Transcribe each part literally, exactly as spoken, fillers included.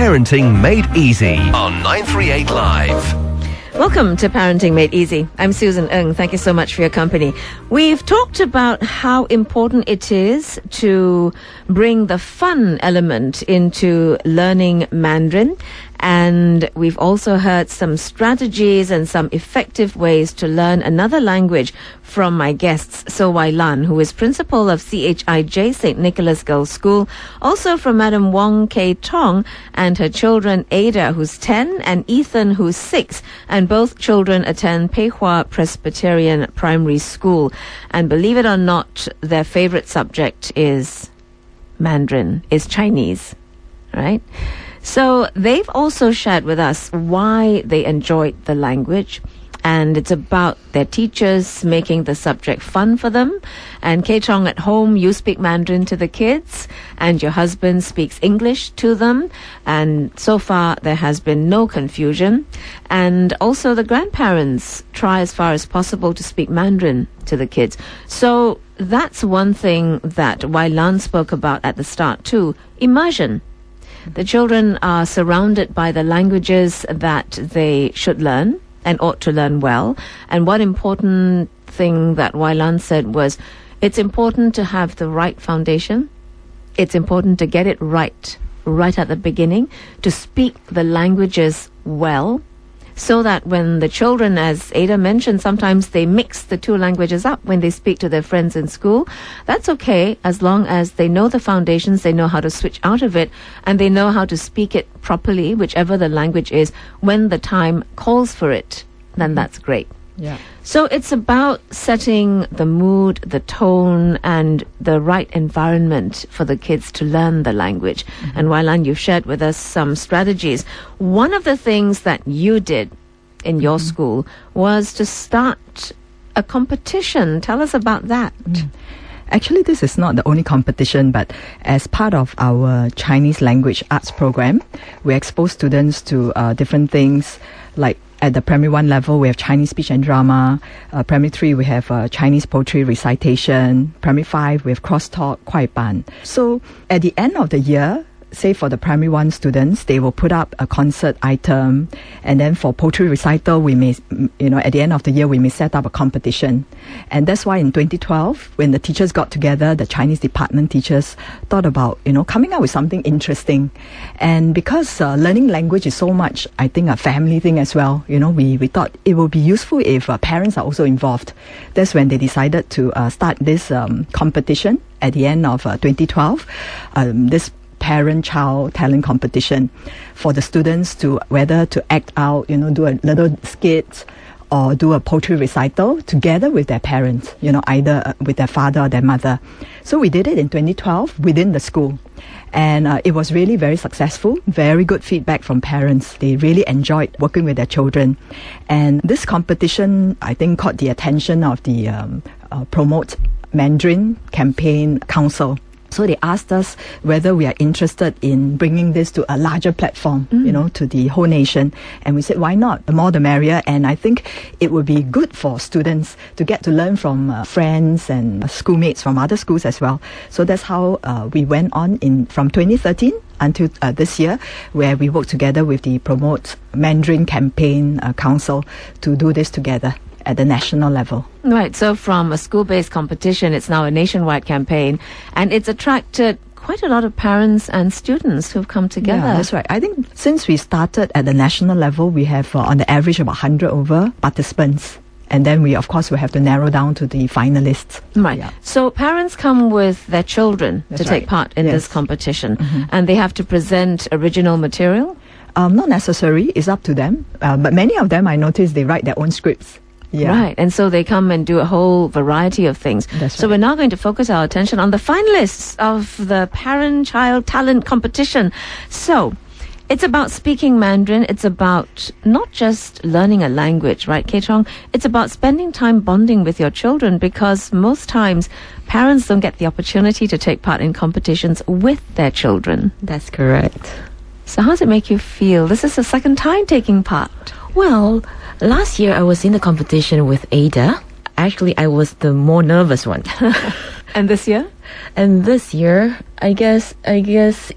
Parenting Made Easy on nine three eight Live. Welcome to Parenting Made Easy. I'm Susan Ng. Thank you so much for your company. We've talked about how important it is to bring the fun element into learning Mandarin. And we've also heard some strategies and some effective ways to learn another language from my guests, So Wai Lan, who is principal of C H I J Saint Nicholas Girls School, also from Madam Wong Kay Tong and her children Ada, who's ten, and Ethan, who's six, and both children attend Pei Hwa Presbyterian Primary School. And believe it or not, their favorite subject is Mandarin, is Chinese, right? So they've also shared with us why they enjoyed the language, and it's about their teachers making the subject fun for them. And Kay Tong, at home, you speak Mandarin to the kids, and your husband speaks English to them. And so far, there has been no confusion. And also the grandparents try as far as possible to speak Mandarin to the kids. So that's one thing that Wai Lan spoke about at the start too, immersion. The children are surrounded by the languages that they should learn and ought to learn well. And one important thing that Wai Lan said was, it's important to have the right foundation. It's important to get it right, right at the beginning, to speak the languages well, so that when the children, as Ada mentioned, sometimes they mix the two languages up when they speak to their friends in school. That's okay, as long as they know the foundations, they know how to switch out of it, and they know how to speak it properly, whichever the language is, when the time calls for it, then that's great. Yeah. So it's about setting the mood, the tone, and the right environment for the kids to learn the language. Mm-hmm. And Wai Lan, you've shared with us some strategies. One of the things that you did in your mm-hmm. school was to start a competition. Tell us about that. Mm. Actually, this is not the only competition, but as part of our Chinese language arts program, we expose students to uh, different things like, at the primary one level, we have Chinese speech and drama. Uh, primary three, we have uh, Chinese poetry recitation. Primary five, we have crosstalk, kwaiban. So at the end of the year, say for the primary one students, they will put up a concert item. And then for poetry recital, we may, you know, at the end of the year, we may set up a competition. And that's why in twenty twelve, when the teachers got together, the Chinese department teachers thought about, you know, coming up with something interesting. And because uh, learning language is so much, I think, a family thing as well, you know, we, we thought it would be useful if uh, parents are also involved. That's when they decided to uh, start this um, competition at the end of uh, twenty twelve. Um, this parent-child talent competition for the students to whether to act out, you know, do a little skit or do a poetry recital together with their parents, you know, either with their father or their mother. So we did it in twenty twelve within the school. And uh, it was really very successful, very good feedback from parents. They really enjoyed working with their children. And this competition, I think, caught the attention of the um, uh, Promote Mandarin Campaign Council. So they asked us whether we are interested in bringing this to a larger platform, mm. you know, to the whole nation. And we said, why not? The more the merrier. And I think it would be good for students to get to learn from uh, friends and uh, schoolmates from other schools as well. So that's how uh, we went on in from twenty thirteen until uh, this year, where we worked together with the Promote Mandarin Campaign uh, Council to do this together at the national level. Right, so from a school-based competition, it's now a nationwide campaign, and it's attracted quite a lot of parents and students who've come together. Yeah, that's right. I think since we started at the national level, we have uh, on the average about one hundred over participants. And then we, of course, will have to narrow down to the finalists. Right. Yeah. So parents come with their children that's to take right. part in yes. this competition, mm-hmm. and they have to present original material? Um, not necessary. It's up to them. Uh, but many of them, I noticed, they write their own scripts. Yeah. Right, and so they come and do a whole variety of things. That's so right. We're now going to focus our attention on the finalists of the Parent-Child Talent Competition. So it's about speaking Mandarin. It's about not just learning a language, right, Kay Tong? It's about spending time bonding with your children, because most times parents don't get the opportunity to take part in competitions with their children. That's correct. So how does it make you feel? This is the second time taking part. Well, last year I was in the competition with Ada. Actually, I was the more nervous one. And this year? And this year, I guess, I guess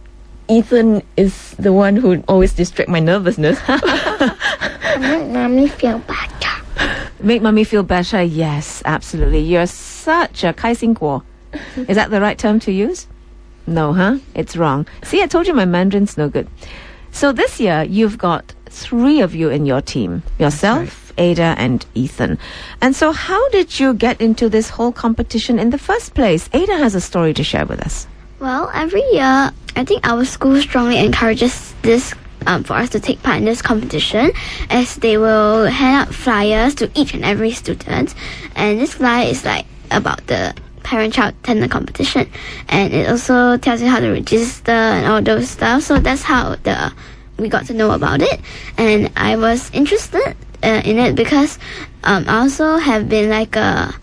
Ethan is the one who always distracts my nervousness. Make mommy feel better. Make mommy feel better, yes, absolutely. You're such a 开心果. Is that the right term to use? No, huh? It's wrong. See, I told you my Mandarin's no good. So this year, you've got three of you in your team. Yourself, right. Ada, and Ethan. And so how did you get into this whole competition in the first place? Ada has a story to share with us. Well, every year, I think our school strongly encourages this um, for us to take part in this competition, as they will hand out flyers to each and every student. And this flyer is like about the parent-child tender competition, and it also tells you how to register and all those stuff. So that's how the we got to know about it, and I was interested uh, in it because um, I also have been like a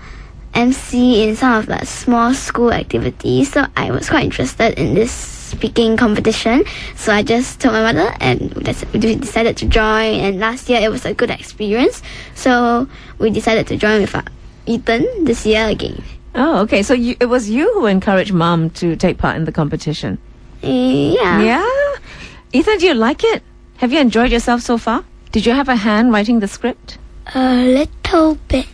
M C in some of the small school activities, so I was quite interested in this speaking competition. So I just told my mother, and that's, we decided to join, and last year it was a good experience, so we decided to join with Ethan this year again. Oh, okay. So you, it was you who encouraged Mom to take part in the competition? Yeah. Yeah? Ethan, do you like it? Have you enjoyed yourself so far? Did you have a hand writing the script? A little bit.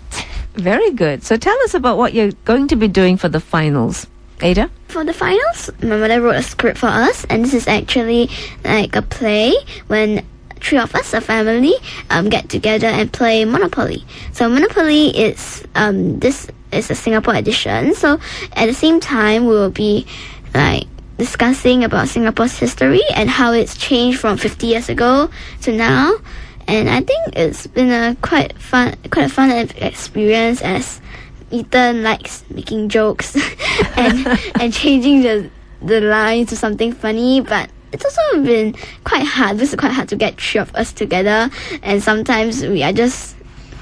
Very good. So tell us about what you're going to be doing for the finals. Ada? For the finals, my mother wrote a script for us, and this is actually like a play when three of us, a family, um, get together and play Monopoly. So Monopoly is um, this is a Singapore edition. So at the same time, we will be like discussing about Singapore's history and how it's changed from fifty years ago to now. And I think it's been a quite fun, quite a fun experience, as Ethan likes making jokes and and changing the the lines to something funny, but. It's also been quite hard. This is quite hard to get three of us together, and sometimes we are just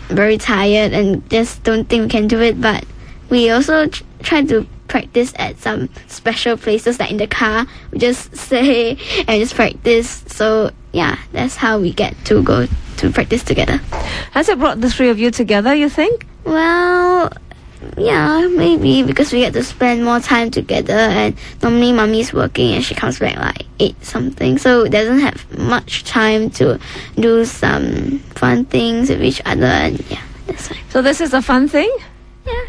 very tired and just don't think we can do it, but we also tr try to practice at some special places, like in the car. We just say and just practice. So yeah, that's how we get to go to practice together. Has it brought the three of you together, you think? Well, yeah, maybe, because we get to spend more time together, and normally Mummy's working and she comes back like eight something, so doesn't have much time to do some fun things with each other, and yeah, that's fine. So this is a fun thing? Yeah.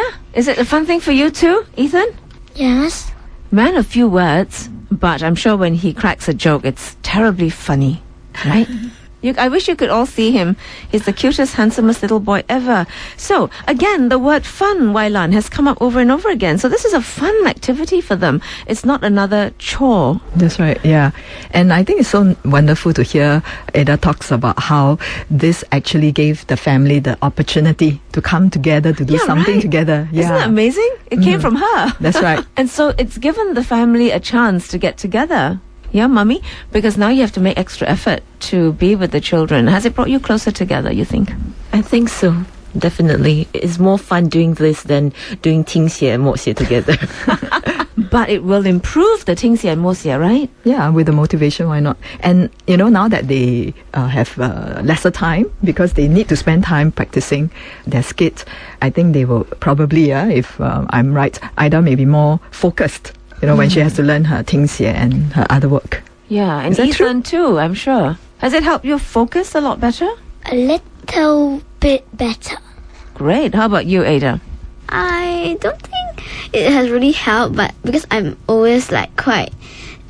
Yeah? Is it a fun thing for you too, Ethan? Yes. Man of few words, but I'm sure when he cracks a joke, it's terribly funny, right? You, I wish you could all see him. He's the cutest, handsomest little boy ever. So, again, the word fun, Wai Lan, has come up over and over again. So this is a fun activity for them. It's not another chore. That's right, yeah. And I think it's so wonderful to hear Ada talks about how this actually gave the family the opportunity to come together, to do yeah, something right. together. Yeah. Isn't that amazing? It mm. came from her. That's right. And so it's given the family a chance to get together. Yeah, Mummy? Because now you have to make extra effort to be with the children. Has it brought you closer together, you think? I think so, definitely. It's more fun doing this than doing Tingxie and Moxie together. But it will improve the Tingxie and Moxie, right? Yeah, with the motivation, why not? And, you know, now that they uh, have uh, lesser time, because they need to spend time practicing their skit, I think they will probably, uh, if uh, I'm right, Ida may be more focused. You know, when she has to learn her things here and her other work. Yeah, and Ethan too, I'm sure. Has it helped you focus a lot better? A little bit better. Great. How about you, Ada? I don't think it has really helped, but because I'm always like quite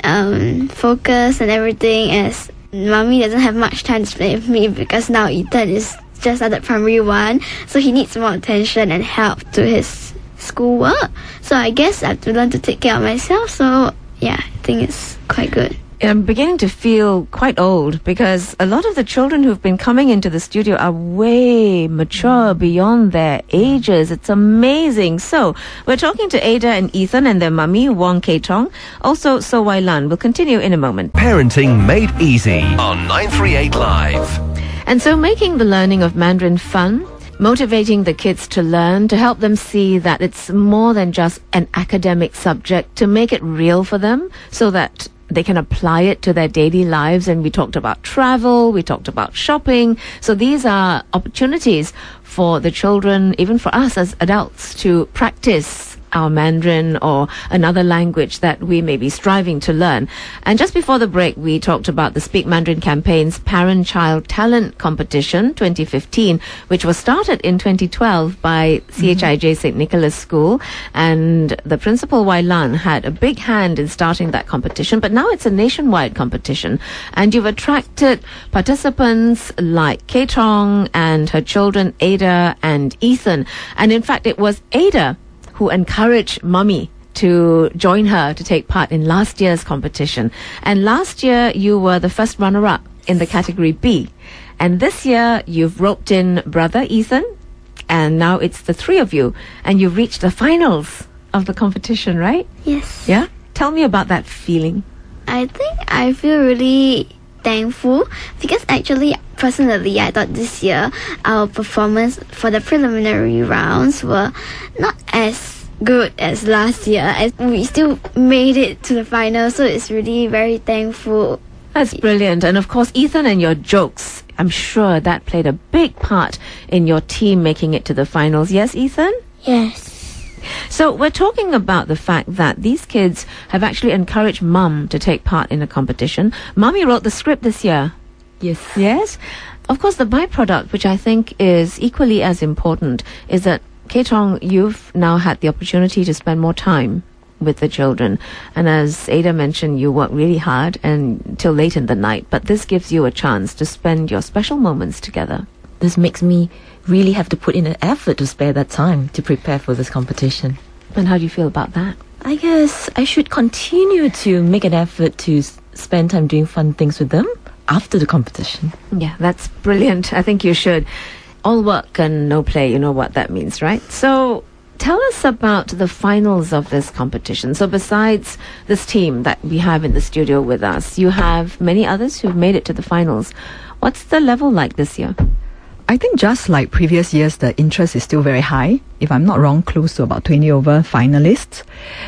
um, focused and everything, as Mommy doesn't have much time to spend with me, because now Ethan is just at the primary one, so he needs more attention and help to his school work. So I guess I have to learn to take care of myself. So yeah, I think it's quite good. I'm beginning to feel quite old, because a lot of the children who've been coming into the studio are way mature beyond their ages. It's amazing. So we're talking to Ada and Ethan and their mummy, Wong Kay Tong. Also, So Wai Lan. We'll continue in a moment. Parenting made easy on nine three eight Live. And so making the learning of Mandarin fun, motivating the kids to learn, to help them see that it's more than just an academic subject, to make it real for them so that they can apply it to their daily lives. And we talked about travel, we talked about shopping. So these are opportunities for the children, even for us as adults, to practice our Mandarin or another language that we may be striving to learn. And just before the break, we talked about the Speak Mandarin campaign's Parent-Child Talent Competition twenty fifteen, which was started in twenty twelve by C H I J Saint Nicholas School, and the principal, Wai Lan, had a big hand in starting that competition, but now it's a nationwide competition, and you've attracted participants like Kay Tong and her children, Ada and Ethan. And in fact, it was Ada who encouraged Mummy to join her to take part in last year's competition. And last year, you were the first runner-up in the category B. And this year, you've roped in brother Ethan, and now it's the three of you, and you've reached the finals of the competition, right? Yes. Yeah? Tell me about that feeling. I think I feel really thankful because actually, personally, I thought this year our performance for the preliminary rounds were not as good as last year, as we still made it to the final, so it's really very thankful. That's brilliant. And of course, Ethan and your jokes, I'm sure that played a big part in your team making it to the finals. Yes, Ethan? Yes. So we're talking about the fact that these kids have actually encouraged Mum to take part in a competition. Mummy wrote the script this year. Yes. Yes? Of course, the byproduct, which I think is equally as important, is that, Kay Tong, you've now had the opportunity to spend more time with the children. And as Ada mentioned, you work really hard and till late in the night, but this gives you a chance to spend your special moments together. This makes me really have to put in an effort to spare that time to prepare for this competition. And how do you feel about that? I guess I should continue to make an effort to spend time doing fun things with them after the competition. Yeah, that's brilliant. I think you should. All work and no play, you know what that means, right? So tell us about the finals of this competition. So besides this team that we have in the studio with us, you have many others who've made it to the finals. What's the level like this year? I think just like previous years, the interest is still very high. If I'm not wrong, close to about twenty over finalists.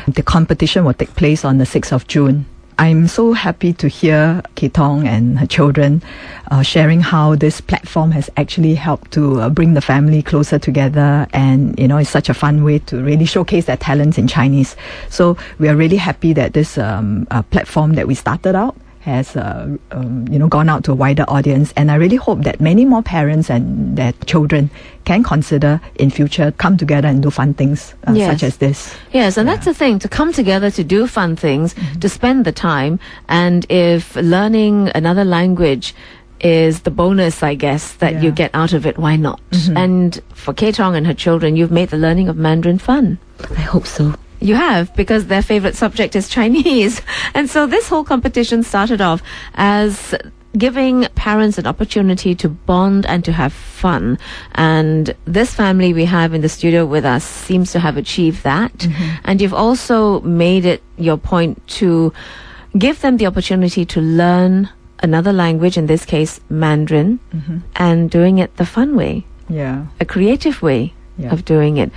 The competition will take place on the sixth of June. I'm so happy to hear Kay Tong and her children uh, sharing how this platform has actually helped to uh, bring the family closer together, and you know, it's such a fun way to really showcase their talents in Chinese. So we are really happy that this um, uh, platform that we started out has uh, um, you know, gone out to a wider audience, and I really hope that many more parents and their children can consider in future come together and do fun things uh, yes. such as this. Yes, and yeah. that's the thing, to come together to do fun things, mm-hmm. to spend the time, and if learning another language is the bonus, I guess, that yeah. you get out of it, why not? Mm-hmm. And for Kay Tong and her children, you've made the learning of Mandarin fun. I hope so. You have, because their favorite subject is Chinese. And so this whole competition started off as giving parents an opportunity to bond and to have fun. And this family we have in the studio with us seems to have achieved that. Mm-hmm. And you've also made it your point to give them the opportunity to learn another language, in this case, Mandarin, mm-hmm. and doing it the fun way, yeah, a creative way. Yeah. of doing it.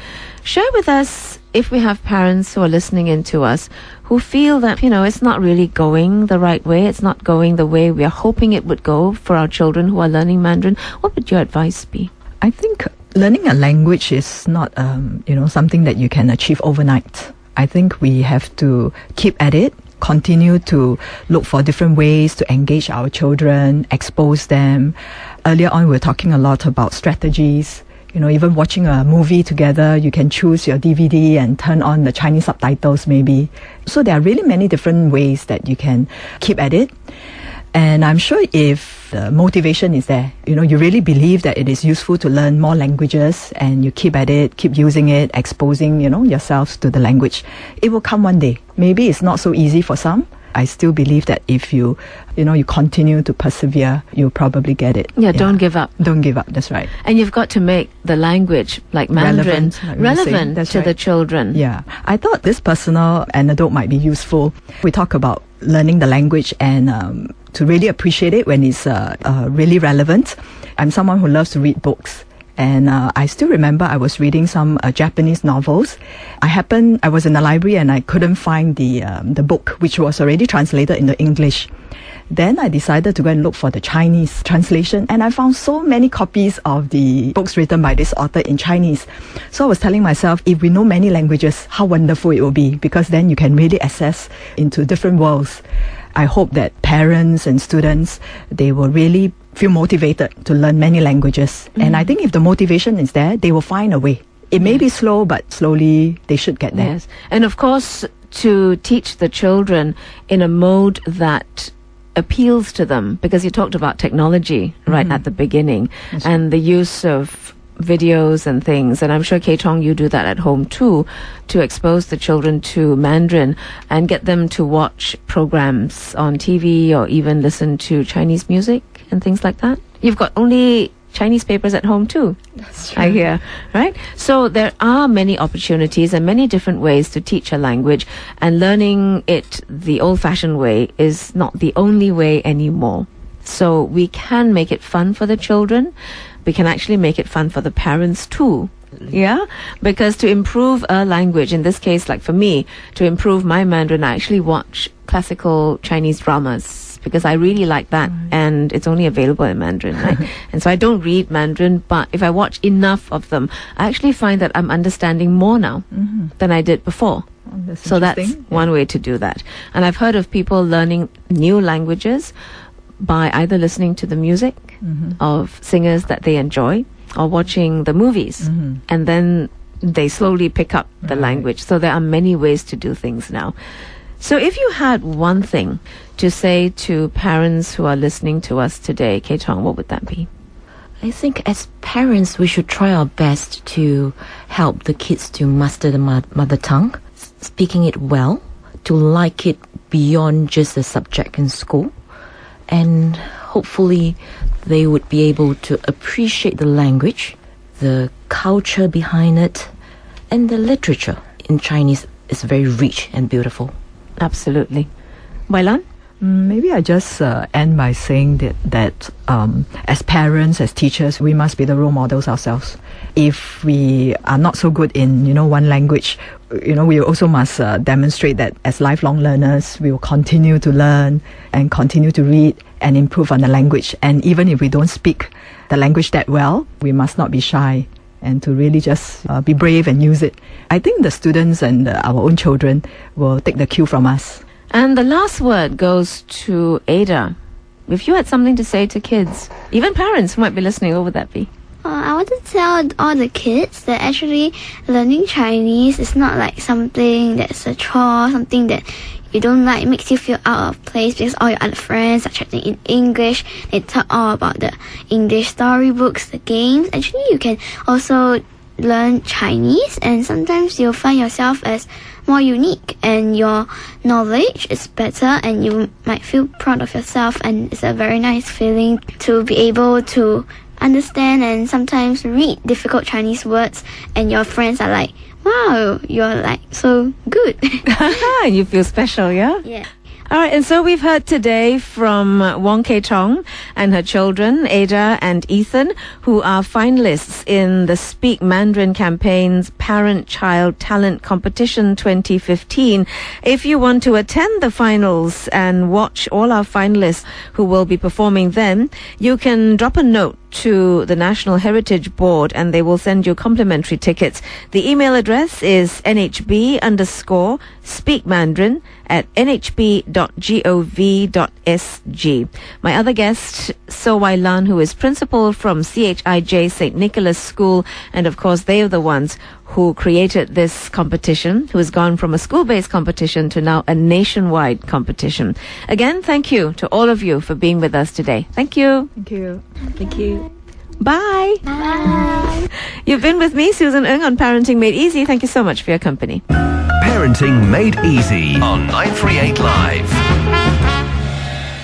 Share with us, if we have parents who are listening in to us who feel that, you know, it's not really going the right way, it's not going the way we are hoping it would go for our children who are learning Mandarin, what would your advice be? I think learning a language is not, um, you know, something that you can achieve overnight. I think we have to keep at it, continue to look for different ways to engage our children, expose them. Earlier on, we were talking a lot about strategies. You know, even watching a movie together, you can choose your D V D and turn on the Chinese subtitles maybe. So there are really many different ways that you can keep at it. And I'm sure if the motivation is there, you know, you really believe that it is useful to learn more languages and you keep at it, keep using it, exposing, you know, yourselves to the language, it will come one day. Maybe it's not so easy for some. I still believe that if you, you know, you continue to persevere, you'll probably get it. Yeah, yeah, don't give up. Don't give up, that's right. And you've got to make the language, like Mandarin, relevant, like relevant we to right. the children. Yeah, I thought this personal anecdote might be useful. We talk about learning the language and um, to really appreciate it when it's uh, uh, really relevant. I'm someone who loves to read books. And uh, I still remember I was reading some uh, Japanese novels. I happened, I was in the library and I couldn't find the, um, the book, which was already translated into English. Then I decided to go and look for the Chinese translation, and I found so many copies of the books written by this author in Chinese. So I was telling myself, if we know many languages, how wonderful it will be, because then you can really access into different worlds. I hope that parents and students, they will really feel motivated to learn many languages. Mm-hmm. And I think if the motivation is there, they will find a way. It may be slow, but slowly they should get there. Yes. And of course, to teach the children in a mode that appeals to them, because you talked about technology right mm-hmm. at the beginning, yes. and the use of videos and things, and I'm sure Kay Tong, you do that at home too, to expose the children to Mandarin and get them to watch programs on T V or even listen to Chinese music and things like that. You've got only Chinese papers at home too, that's true. I hear, right? So there are many opportunities and many different ways to teach a language, and learning it the old-fashioned way is not the only way anymore. So we can make it fun for the children. We can actually make it fun for the parents too, yeah? Because to improve a language, in this case, like for me, to improve my Mandarin, I actually watch classical Chinese dramas, because I really like that, right. and it's only available in Mandarin, right? And so I don't read Mandarin, but if I watch enough of them, I actually find that I'm understanding more now mm-hmm. than I did before. Oh, that's so that's yeah. one way to do that. And I've heard of people learning new languages by either listening to the music mm-hmm. of singers that they enjoy, or watching the movies, mm-hmm. and then they slowly pick up the right. language. So there are many ways to do things now. So if you had one thing to say to parents who are listening to us today, Kay Tong, what would that be? I think as parents, we should try our best to help the kids to master the mother tongue, speaking it well, to like it beyond just the subject in school. And hopefully they would be able to appreciate the language, the culture behind it, and the literature in Chinese is very rich and beautiful. Absolutely. Wai Lan? Maybe I just uh, end by saying that, that um, as parents, as teachers, we must be the role models ourselves. If we are not so good in, you know, one language, you know, we also must uh, demonstrate that as lifelong learners, we will continue to learn and continue to read and improve on the language. And even if we don't speak the language that well, we must not be shy, and to really just uh, be brave and use it. I think the students and uh, our own children will take the cue from us. And the last word goes to Ada. If you had something to say to kids, even parents who might be listening, what would that be? Uh, I want to tell all the kids that actually learning Chinese is not like something that's a chore, something that you don't like, makes you feel out of place because all your other friends are chatting in English. They talk all about the English storybooks, the games. Actually, you can also learn Chinese, and sometimes you'll find yourself as more unique and your knowledge is better, and you might feel proud of yourself, and it's a very nice feeling to be able to understand and sometimes read difficult Chinese words, and your friends are like, wow, you're like so good. You feel special, yeah? Yeah. All right, and so we've heard today from Wong Kay Tong and her children, Ada and Ethan, who are finalists in the Speak Mandarin Campaign's Parent-Child Talent Competition twenty fifteen. If you want to attend the finals and watch all our finalists who will be performing then, you can drop a note to the National Heritage Board and they will send you complimentary tickets. The email address is nhb underscore speak Mandarin at n h b dot gov dot s g. My other guest, So Wai Lan, who is principal from C H I J Saint Nicholas School, and of course they are the ones who created this competition, who has gone from a school-based competition to now a nationwide competition. Again, thank you to all of you for being with us today. Thank you. Thank you. Thank you. Bye. Bye. You've been with me, Susan Ng, on Parenting Made Easy. Thank you so much for your company. Parenting Made Easy on nine three eight Live.